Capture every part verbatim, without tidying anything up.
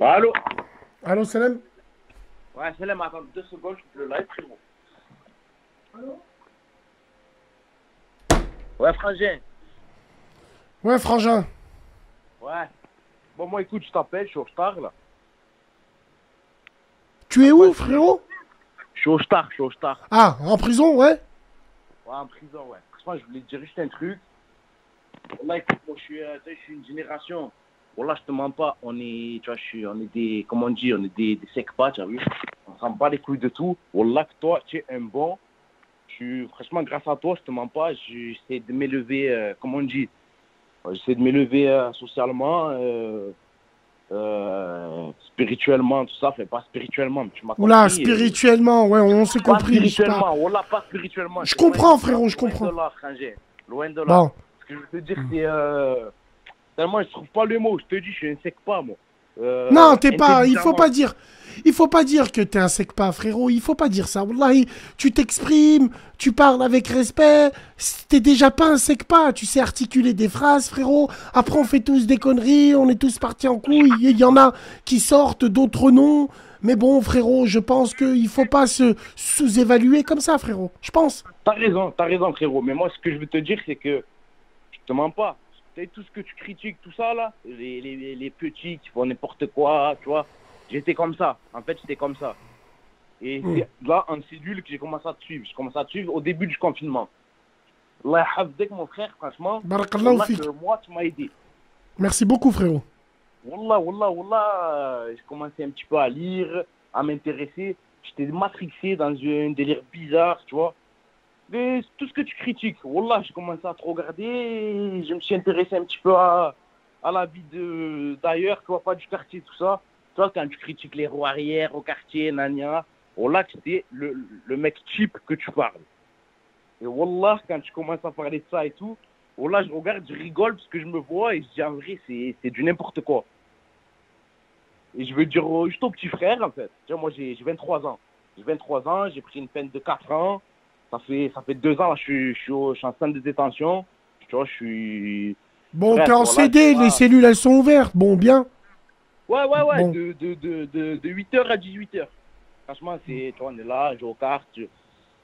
Allô? Allô, Salam? Ouais, Salam, attends deux secondes, je peux le live, frérot. Allô? Ouais, Frangin. Ouais, Frangin. Ouais. Bon, moi, écoute, je t'appelle, je suis au star, là. Tu es où, frérot? Je suis au star, je suis au star. Ah, en prison, ouais? Ouais, en prison, ouais. Parce que moi, je voulais te dire juste un truc. Là, écoute, moi, je suis, euh, je suis une génération. Bon, là, je te mens pas. On est, tu vois, je suis, on est des, comment on dit, on est des, des sec-pas, tu as vu? On s'en bat les couilles de tout. Bon, là, toi, tu es un bon. Tu, franchement, grâce à toi, je te mens pas. J'essaie de m'élever, euh, comment on dit? J'essaie de m'élever euh, socialement, euh, euh, spirituellement, tout ça. Fait pas spirituellement, mais tu m'as compris. Oula, spirituellement, et... ouais, on s'est compris. Spirituellement, on l'a pas spirituellement. Je comprends, frérot, je comprends. Loin de là, frangé. Loin de là. Bon. Ce que je veux te dire, c'est... Euh... Tellement, je trouve pas le mot. Je te dis, je suis un sec-pas, moi. Euh, non, t'es pas... Il faut pas dire... Il faut pas dire que t'es un sec-pas, frérot. Il faut pas dire ça. Wallahi, tu t'exprimes, tu parles avec respect. T'es déjà pas un sec-pas. Tu sais articuler des phrases, frérot. Après, on fait tous des conneries. On est tous partis en couille. Il y en a qui sortent, d'autres non. Mais bon, frérot, je pense qu'il faut pas se sous-évaluer comme ça, frérot. Je pense. T'as raison, t'as raison, frérot. Mais moi, ce que je veux te dire, c'est que... Je te mens pas. Tout ce que tu critiques, tout ça, là, les, les, les petits qui font n'importe quoi, tu vois, j'étais comme ça. En fait, j'étais comme ça. Et mmh. c'est là, en cellule, que j'ai commencé à te suivre. J'ai commencé à te suivre au début du confinement. Allah hafdek, mon frère, franchement, que moi, tu m'as aidé. Merci beaucoup, frérot. Wallah, wallah, wallah, j'ai commencé un petit peu à lire, à m'intéresser. J'étais matrixé dans un délire bizarre, tu vois. Mais tout ce que tu critiques, wallah, j'ai commencé à te regarder, et je me suis intéressé un petit peu à, à la vie d'ailleurs, tu vois, pas du quartier, tout ça. Tu vois, quand tu critiques les roues arrière au quartier, nania, wallah, c'était le, le mec cheap que tu parles. Et wallah, quand tu commences à parler de ça et tout, wallah, je regarde, je rigole parce que je me vois et je dis en vrai, c'est du n'importe quoi. Et je veux dire juste au petit frère, en fait. Tu vois, moi, j'ai vingt-trois ans. J'ai vingt-trois ans, j'ai pris une peine de quatre ans. Ça fait, ça fait deux ans, là, je suis, je suis, au, je suis en centre de détention. Tu vois, je suis... Bon, t'es en C D, les cellules, elles sont ouvertes. Bon, bien. Ouais, ouais, ouais. Bon. De, de, de, de, de huit heures à dix-huit heures. Franchement, c'est, tu vois, on est là, on joue aux cartes.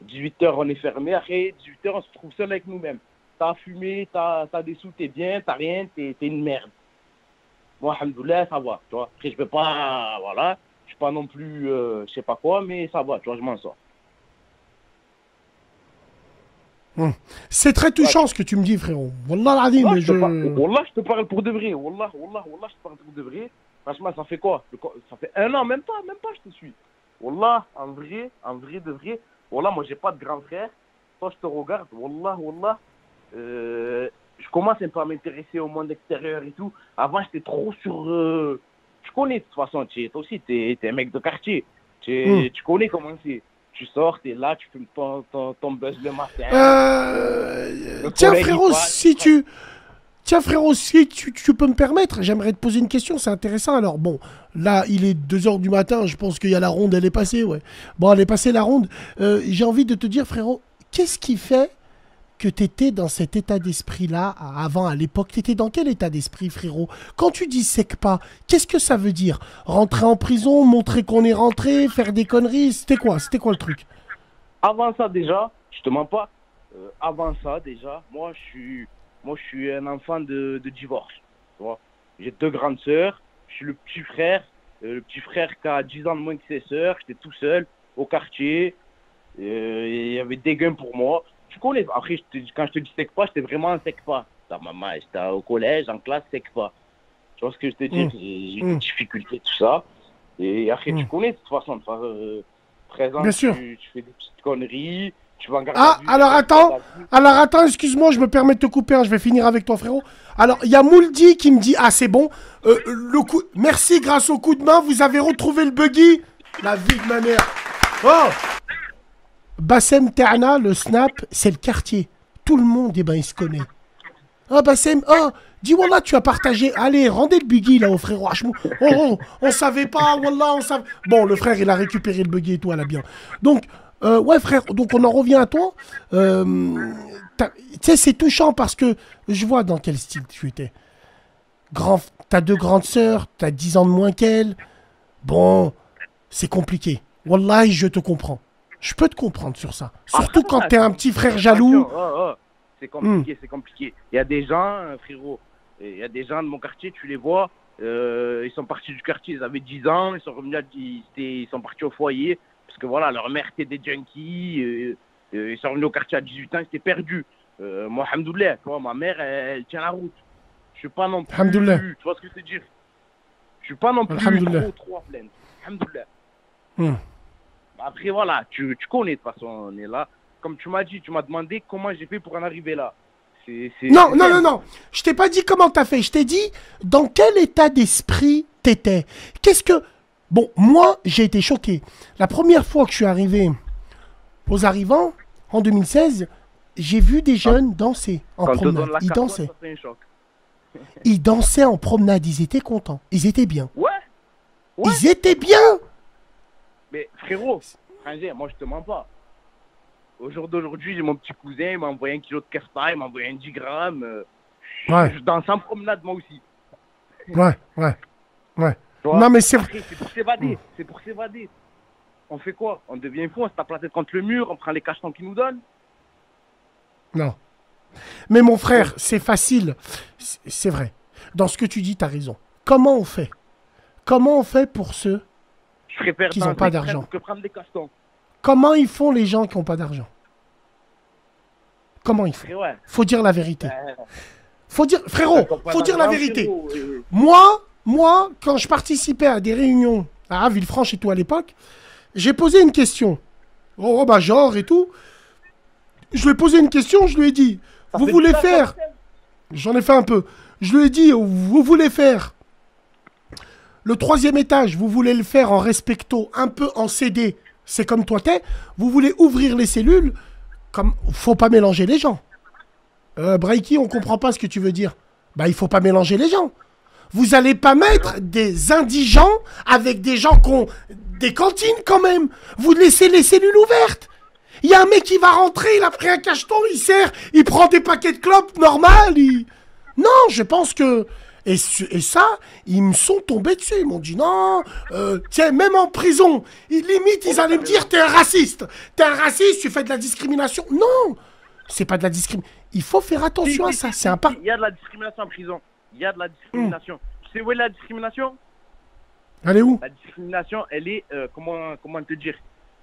dix-huit heures, on est fermé. Après, dix-huit heures, on se trouve seul avec nous-mêmes. T'as fumé, t'as as des sous, t'es bien, t'as rien, t'es une merde. Moi, alhamdoulilah, ça va. Tu vois, après, je peux pas... Voilà. Je suis pas non plus, euh, je sais pas quoi, mais ça va. Tu vois, je m'en sors. C'est très touchant ouais. ce que tu me dis, frérot. Wallah, l'adim, mais je... Wallah, je te parle pour de vrai. Wallah, wallah, wallah, je te parle pour de vrai. Franchement, ça fait quoi? Ça fait un an, même pas, même pas, je te suis. Wallah, en vrai, en vrai, de vrai. Wallah, moi, j'ai pas de grand frère. Toi, je te regarde. Wallah, wallah. Euh, je commence un peu à m'intéresser au monde extérieur et tout. Avant, j'étais trop sur... Euh... Tu connais, de toute façon. Toi aussi, t'es un mec de quartier. Mm. Tu connais comment c'est. Tu sors, t'es là, tu fumes ton, ton, ton buzz le matin. Euh... Le Tiens, frérot, si tu... Tiens, frérot, si tu, tu peux me permettre, j'aimerais te poser une question, c'est intéressant. Alors, bon, là, il est deux heures du matin, je pense qu'il y a la ronde, elle est passée, ouais. Bon, elle est passée, la ronde. Euh, J'ai envie de te dire, frérot, qu'est-ce qui fait que t'étais dans cet état d'esprit-là avant, à l'époque? T'étais dans quel état d'esprit, frérot? Quand tu dis sec-pas, qu'est-ce que ça veut dire? Rentrer en prison, montrer qu'on est rentré, faire des conneries, c'était quoi? C'était quoi le truc? Avant ça, déjà, je te mens pas, euh, avant ça, déjà, moi, je suis moi je suis un enfant de, de divorce, tu vois. J'ai deux grandes sœurs, je suis le petit frère, euh, le petit frère qui a dix ans de moins que ses sœurs, j'étais tout seul, au quartier, il euh, y avait des gains pour moi. Tu connais, après, je te, quand je te dis sec-pas, j'étais vraiment un sec-pas. Ta maman, j'étais au collège, en classe, sec-pas. Tu vois ce que je te dis? Mmh. J'ai eu des difficultés, tout ça. Et après, mmh. tu connais, de toute façon, de faire euh, présent, tu, tu fais des petites conneries, tu vas en garder. Ah, vue, alors, attends, alors attends, excuse-moi, je me permets de te couper, hein, je vais finir avec toi, frérot. Alors, il y a Mouldi qui me dit, ah, c'est bon, euh, le coup... merci, grâce au coup de main, vous avez retrouvé le buggy. La vie de ma mère. Oh! Bassem Terna, le snap, c'est le quartier. Tout le monde, eh ben, il se connaît. Ah, Bassem, ah, dis, wallah, tu as partagé. Allez, rendez le buggy, là, au frère Hachemou. Oh, oh, on savait pas, wallah, on savait... Bon, le frère, il a récupéré le buggy et tout, elle a bien. Donc, euh, ouais, frère, donc on en revient à toi. Euh, tu sais, c'est touchant parce que je vois dans quel style tu étais. Grand... t'as deux grandes sœurs, t'as dix ans de moins qu'elles. Bon, c'est compliqué. Wallahi, je te comprends. Je peux te comprendre sur ça. Surtout ah, quand t'es un petit frère jaloux. Oh, oh. C'est compliqué, mm. c'est compliqué. Il y a des gens, frérot, il y a des gens de mon quartier, tu les vois, euh, ils sont partis du quartier, ils avaient dix ans, ils sont revenus, à, ils, ils sont partis au foyer, parce que voilà, leur mère était des junkies, euh, euh, ils sont revenus au quartier à dix-huit ans, ils étaient perdus. Euh, moi, alhamdoulilah, tu vois, ma mère, elle, elle tient la route. Je suis pas non plus, alhamdoulilah. Tu vois ce que je veux dire? Je suis pas non plus trop, trop en pleine. Alhamdoulilah. Mm. Après, voilà, tu, tu connais, de toute façon, on est là. Comme tu m'as dit, tu m'as demandé comment j'ai fait pour en arriver là. C'est, c'est, non, non, non, non. Je t'ai pas dit comment t'as fait. Je t'ai dit dans quel état d'esprit t'étais. Qu'est-ce que... Bon, moi, j'ai été choqué. La première fois que je suis arrivé aux arrivants, en deux mille seize, j'ai vu des jeunes danser en Quand promenade. Ils carton, dansaient. Ça fait un choc. Ils dansaient en promenade. Ils étaient contents. Ils étaient bien. Ouais. ouais. Ils étaient bien. Mais frérot, frangin, moi, je te mens pas. Au jour d'aujourd'hui, j'ai mon petit cousin, il m'a envoyé un kilo de castagne, il m'a envoyé un dix grammes. Euh, ouais. Je danse en promenade, moi aussi. Ouais, ouais, ouais. Non, mais c'est... C'est pour s'évader, mmh. c'est pour s'évader. On fait quoi? On devient fou, on se tape la tête contre le mur, on prend les cachetons qu'ils nous donnent. Non. Mais mon frère, c'est facile. C'est vrai. Dans ce que tu dis, t'as raison. Comment on fait? Comment on fait pour ceux qui n'ont pas d'argent que prendre des cachetons? Comment ils font les gens qui n'ont pas d'argent? Comment ils font? Faut dire la vérité. Faut dire, frérot, faut dire la vérité. Moi, moi, quand je participais à des réunions à Villefranche et tout à l'époque, j'ai posé une question. Oh, bah genre et tout. Je lui ai posé une question, je lui ai dit, vous voulez faire... J'en ai fait un peu. Je lui ai dit, vous voulez faire... Le troisième étage, vous voulez le faire en respecto, un peu en C D. C'est comme toi t'es, vous voulez ouvrir les cellules, comme faut pas mélanger les gens. Euh, Braiki, on comprend pas ce que tu veux dire. Bah, il faut pas mélanger les gens. Vous allez pas mettre des indigents avec des gens qui ont des cantines quand même. Vous laissez les cellules ouvertes. Il y a un mec qui va rentrer, il a pris un cacheton, il sert, il prend des paquets de clopes, normal. Il... Non, je pense que... Et, et ça, ils me sont tombés dessus. Ils m'ont dit non, euh, tiens, même en prison, ils, limite, ils allaient me dire t'es un raciste. T'es un raciste, tu fais de la discrimination. Non, c'est pas de la discrimination. Il faut faire attention si, à si, ça. Si, c'est un pas. Il y a de la discrimination en prison. Il y a de la discrimination. Mm. Tu sais où est la discrimination? Elle est où? La discrimination, elle est, euh, comment, comment te dire,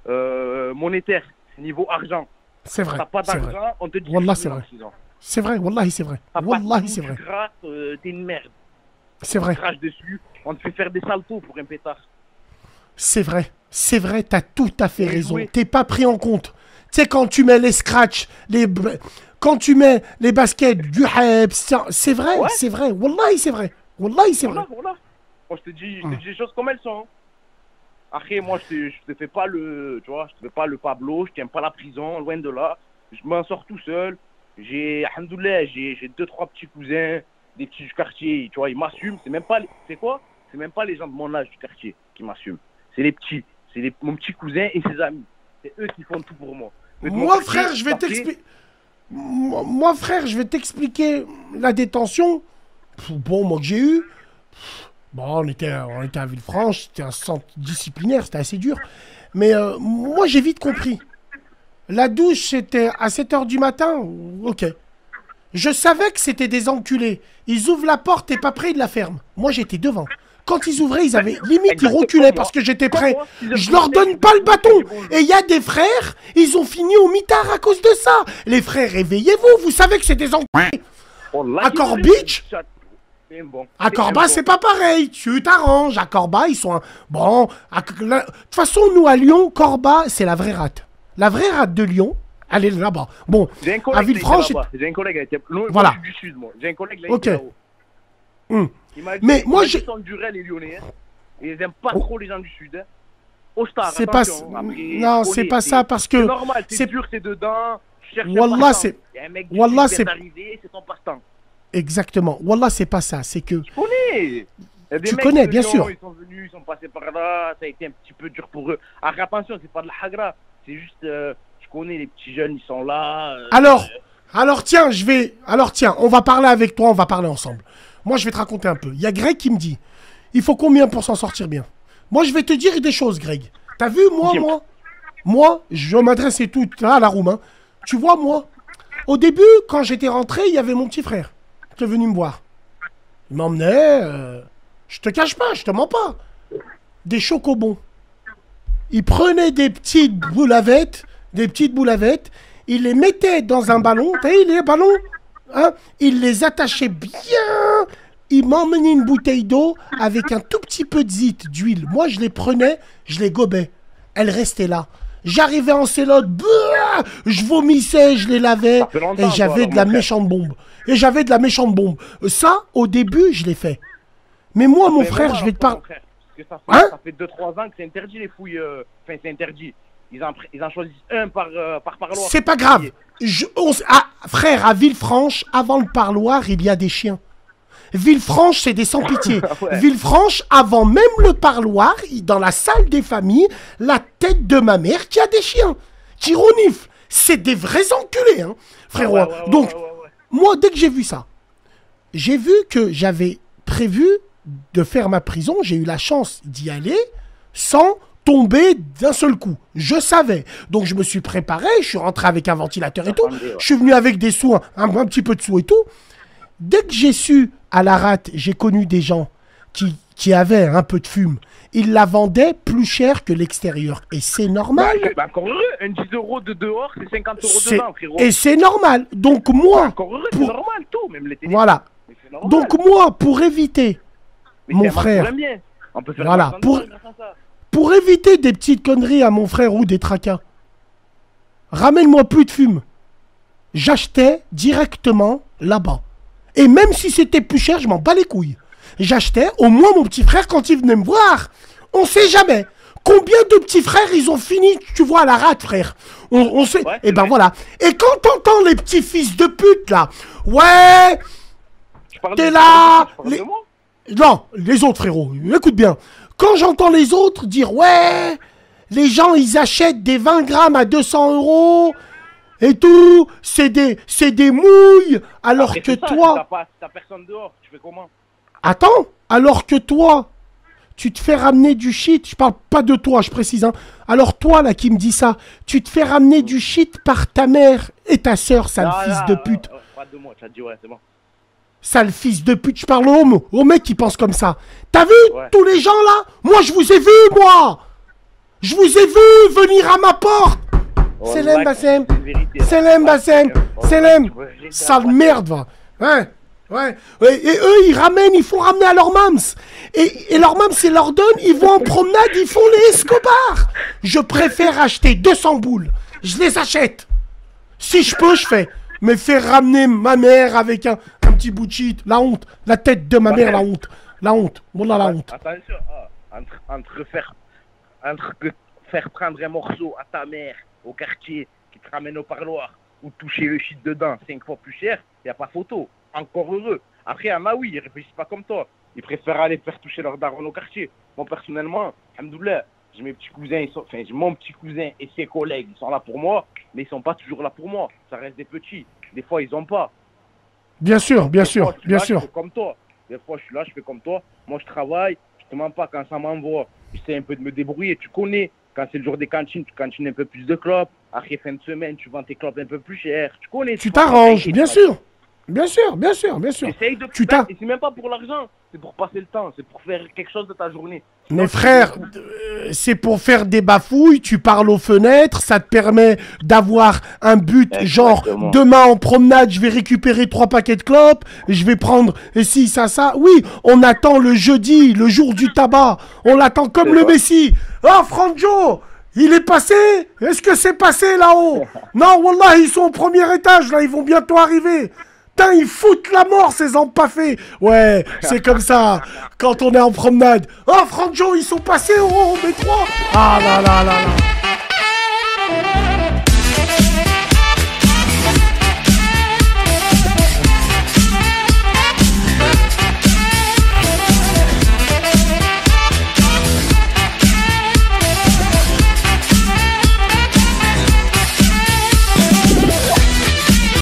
euh, monétaire, niveau argent. C'est vrai. T'as pas d'argent, on te dit voilà, c'est vrai. C'est vrai, wallahi, c'est vrai. Wallahi, c'est vrai. Grâce, euh, t'es une merde. C'est vrai. On te crache dessus, on te fait faire des saltos pour un pétard. C'est vrai, c'est vrai, t'as tout à fait raison. T'es pas pris en compte. Tu sais, quand tu mets les scratchs, les... quand tu mets les baskets du hype, c'est vrai, ouais. c'est vrai. Wallahi, c'est vrai. Wallahi, c'est voilà, vrai. Voilà. Moi, je te dis, je te dis les choses comme elles sont. Après, moi, je te, je te fais pas le, tu vois, je te fais pas le Pablo, je tiens pas la prison, loin de là. Je m'en sors tout seul. J'ai, alhamdoulilah, j'ai deux, trois petits cousins, des petits du quartier, tu vois, ils m'assument. C'est même pas, c'est quoi? C'est même pas les gens de mon âge du quartier qui m'assument. C'est les petits, c'est les, mon petit cousin et ses amis. C'est eux qui font tout pour moi. Moi, frère, je vais t'expliquer. Moi, frère, je vais t'expliquer la détention. Bon, moi que j'ai eu. Bon, on était, on était à Villefranche, c'était un centre disciplinaire, c'était assez dur. Mais euh, moi, j'ai vite compris. La douche, c'était à sept heures du matin, ok. Je savais que c'était des enculés. Ils ouvrent la porte, t'es pas prêt, ils la ferment. Moi, j'étais devant. Quand ils ouvraient, ils avaient... Limite, ils reculaient parce que j'étais prêt. Je leur donne pas le bâton. Et il y a des frères, ils ont fini au mitard à cause de ça. Les frères, réveillez-vous, vous savez que c'est des enculés. À Corbiche, à Corba, c'est pas pareil. Tu t'arranges. À Corba, ils sont... Un... Bon, à... de toute façon, nous, à Lyon, Corba, c'est la vraie rate. La vraie rate de Lyon, elle est là-bas. Bon, à Villefranche... J'ai un collègue était... Voilà. Du sud, moi. J'ai un collègue là, okay. là-haut. Mmh. Il m'a dit mais moi, j'ai... Ils sont du Rel, les Lyonnais. Hein. Ils n'aiment pas oh. trop les gens du sud. Hein. Au star, c'est pas... Non, c'est pas ça, parce que... C'est normal, c'est dur, c'est dedans. Wallah, c'est... Il y a un mec qui est arrivé, c'est ton passe-temps. Exactement. Wallah, c'est pas ça, c'est que... Tu connais. Tu connais, bien sûr. Ils sont venus, ils sont passés par là, ça a été un petit peu dur pour eux. Alors, attention, c'est pas de la hagra. C'est juste, euh, je connais les petits jeunes, ils sont là. Euh, Alors, Alors tiens, je vais... Alors tiens, on va parler avec toi, on va parler ensemble. Moi, je vais te raconter un peu. Il y a Greg qui me dit, il faut combien pour s'en sortir bien? Moi, je vais te dire des choses, Greg. T'as vu, moi, moi, moi, je m'adresse et tout à la Roum. Hein. Tu vois, moi, au début, quand j'étais rentré, il y avait mon petit frère qui est venu me voir. Il m'emmenait... Euh... Je te cache pas, je te mens pas. Des chocobons. Il prenait des petites boulavettes, des petites boulavettes, il les mettait dans un ballon, t'as vu les ballons, hein, il les attachait bien, il m'emmenait une bouteille d'eau avec un tout petit peu de zite, d'huile. Moi, je les prenais, je les gobais. Elles restaient là. J'arrivais en célote, je vomissais, je les lavais, et j'avais de la méchante bombe. Et j'avais de la méchante bombe. Ça, au début, je l'ai fait. Mais moi, mon frère, je vais te parler... Ça fait, hein, ça fait deux trois ans que c'est interdit les fouilles. Euh... Enfin, c'est interdit. Ils en, ils en choisissent un par, euh, par parloir. C'est pas grave. Je, on, ah, frère, à Villefranche, avant le parloir, il y a des chiens. Villefranche, c'est des sans-pitié. Ouais. Villefranche, avant même le parloir, dans la salle des familles, la tête de ma mère qui a des chiens, qui renifle. C'est des vrais enculés, hein, frérot. Ouais, ouais, ouais, donc, ouais, ouais, ouais. Moi, dès que j'ai vu ça, j'ai vu que j'avais prévu de faire ma prison, j'ai eu la chance d'y aller sans tomber d'un seul coup. Je savais. Donc je me suis préparé, je suis rentré avec un ventilateur et tout. Je suis venu avec des sous, un, un petit peu de sous et tout. Dès que j'ai su, à la rate, j'ai connu des gens qui, qui avaient un peu de fume. Ils la vendaient plus cher que l'extérieur. Et c'est normal. Bah, bah, encore heureux, un dix euros de dehors, c'est cinquante euros dedans, frérot. Et c'est normal. Donc moi... Bah, encore heureux, pour... c'est normal, tout, même les télés. Voilà. Donc moi, pour éviter... Mais mon frère, on peut faire voilà, pour, pour éviter des petites conneries à mon frère ou des tracas, ramène-moi plus de fume. J'achetais directement là-bas. Et même si c'était plus cher, je m'en bats les couilles. J'achetais, au moins mon petit frère, quand il venait me voir, on sait jamais. Combien de petits frères ils ont fini, tu vois, à la rate, frère. On, on sait, ouais, et ben vrai. Voilà. Et quand t'entends les petits fils de pute, là, ouais, t'es là... Non, les autres, frérot, écoute bien. Quand j'entends les autres dire « Ouais, les gens, ils achètent des vingt grammes à deux cents euros et tout, c'est des, des mouilles, alors après, que ça, toi... » t'as pas, t'as personne dehors, tu fais comment? Attends, alors que toi, tu te fais ramener du shit, je parle pas de toi, je précise, hein. Alors toi, là, qui me dis ça, tu te fais ramener du shit par ta mère et ta soeur, sale non, fils non, de pute. Ouais, ouais, pas de moi, tu as dit, ouais, c'est bon. Sale fils de pute, je parle au homme, au mec qui pense comme ça. T'as vu ouais. Tous les gens là? Moi je vous ai vu, moi. Je vous ai vu venir à ma porte. Oh, Selem Bassem, Selem Bassem, Selem, sale merde va. Ouais, ouais. Et, et eux ils ramènent, ils font ramener à leur mams. Et, et leur mams ils leur donnent, ils vont en promenade, ils font les Escobar. Je préfère acheter deux cents boules, je les achète. Si je peux, je fais. Mais faire ramener ma mère avec un... petit bout de shit, la honte, la tête de ma mère, la honte, la honte, voilà la honte. Attention, ah, entre, entre, faire, entre faire prendre un morceau à ta mère au quartier qui te ramène au parloir ou toucher le shit dedans cinq fois plus cher, il n'y a pas photo, encore heureux. Après, ah oui, ils réfléchissent pas comme toi, ils préfèrent aller faire toucher leur daron au quartier. Moi personnellement, alhamdoulilah, j'ai mes petits cousins, ils sont, enfin mon petit cousin et ses collègues, ils sont là pour moi, mais ils sont pas toujours là pour moi, ça reste des petits, des fois ils ont pas. Bien sûr, bien sûr, bien sûr. Je fais comme toi. Des fois, je suis là, je fais comme toi. Moi, je travaille. Je te mens pas quand ça m'envoie. J'essaie un peu de me débrouiller. Tu connais. Quand c'est le jour des cantines, tu cantines un peu plus de clopes. Après fin de semaine, tu vends tes clopes un peu plus cher. Tu connais. Tu t'arranges, bien sûr. Bien sûr, bien sûr, bien sûr. Essaye de tu t'arranges. Et c'est même pas pour l'argent. C'est pour passer le temps. C'est pour faire quelque chose de ta journée. Mais frère, c'est pour faire des bafouilles, tu parles aux fenêtres, ça te permet d'avoir un but. Exactement. Genre demain en promenade, je vais récupérer trois paquets de clopes, je vais prendre si, ça, ça. Oui, on attend le jeudi, le jour du tabac, on l'attend comme le Messi. Oh, Franjo, il est passé? Est-ce que c'est passé là-haut? Non, wallah, ils sont au premier étage, là, ils vont bientôt arriver. Putain, ils foutent la mort, ces empaffés. Ouais, c'est comme ça, quand on est en promenade. Oh, Franjo, ils sont passés au métro. Ah là là là là.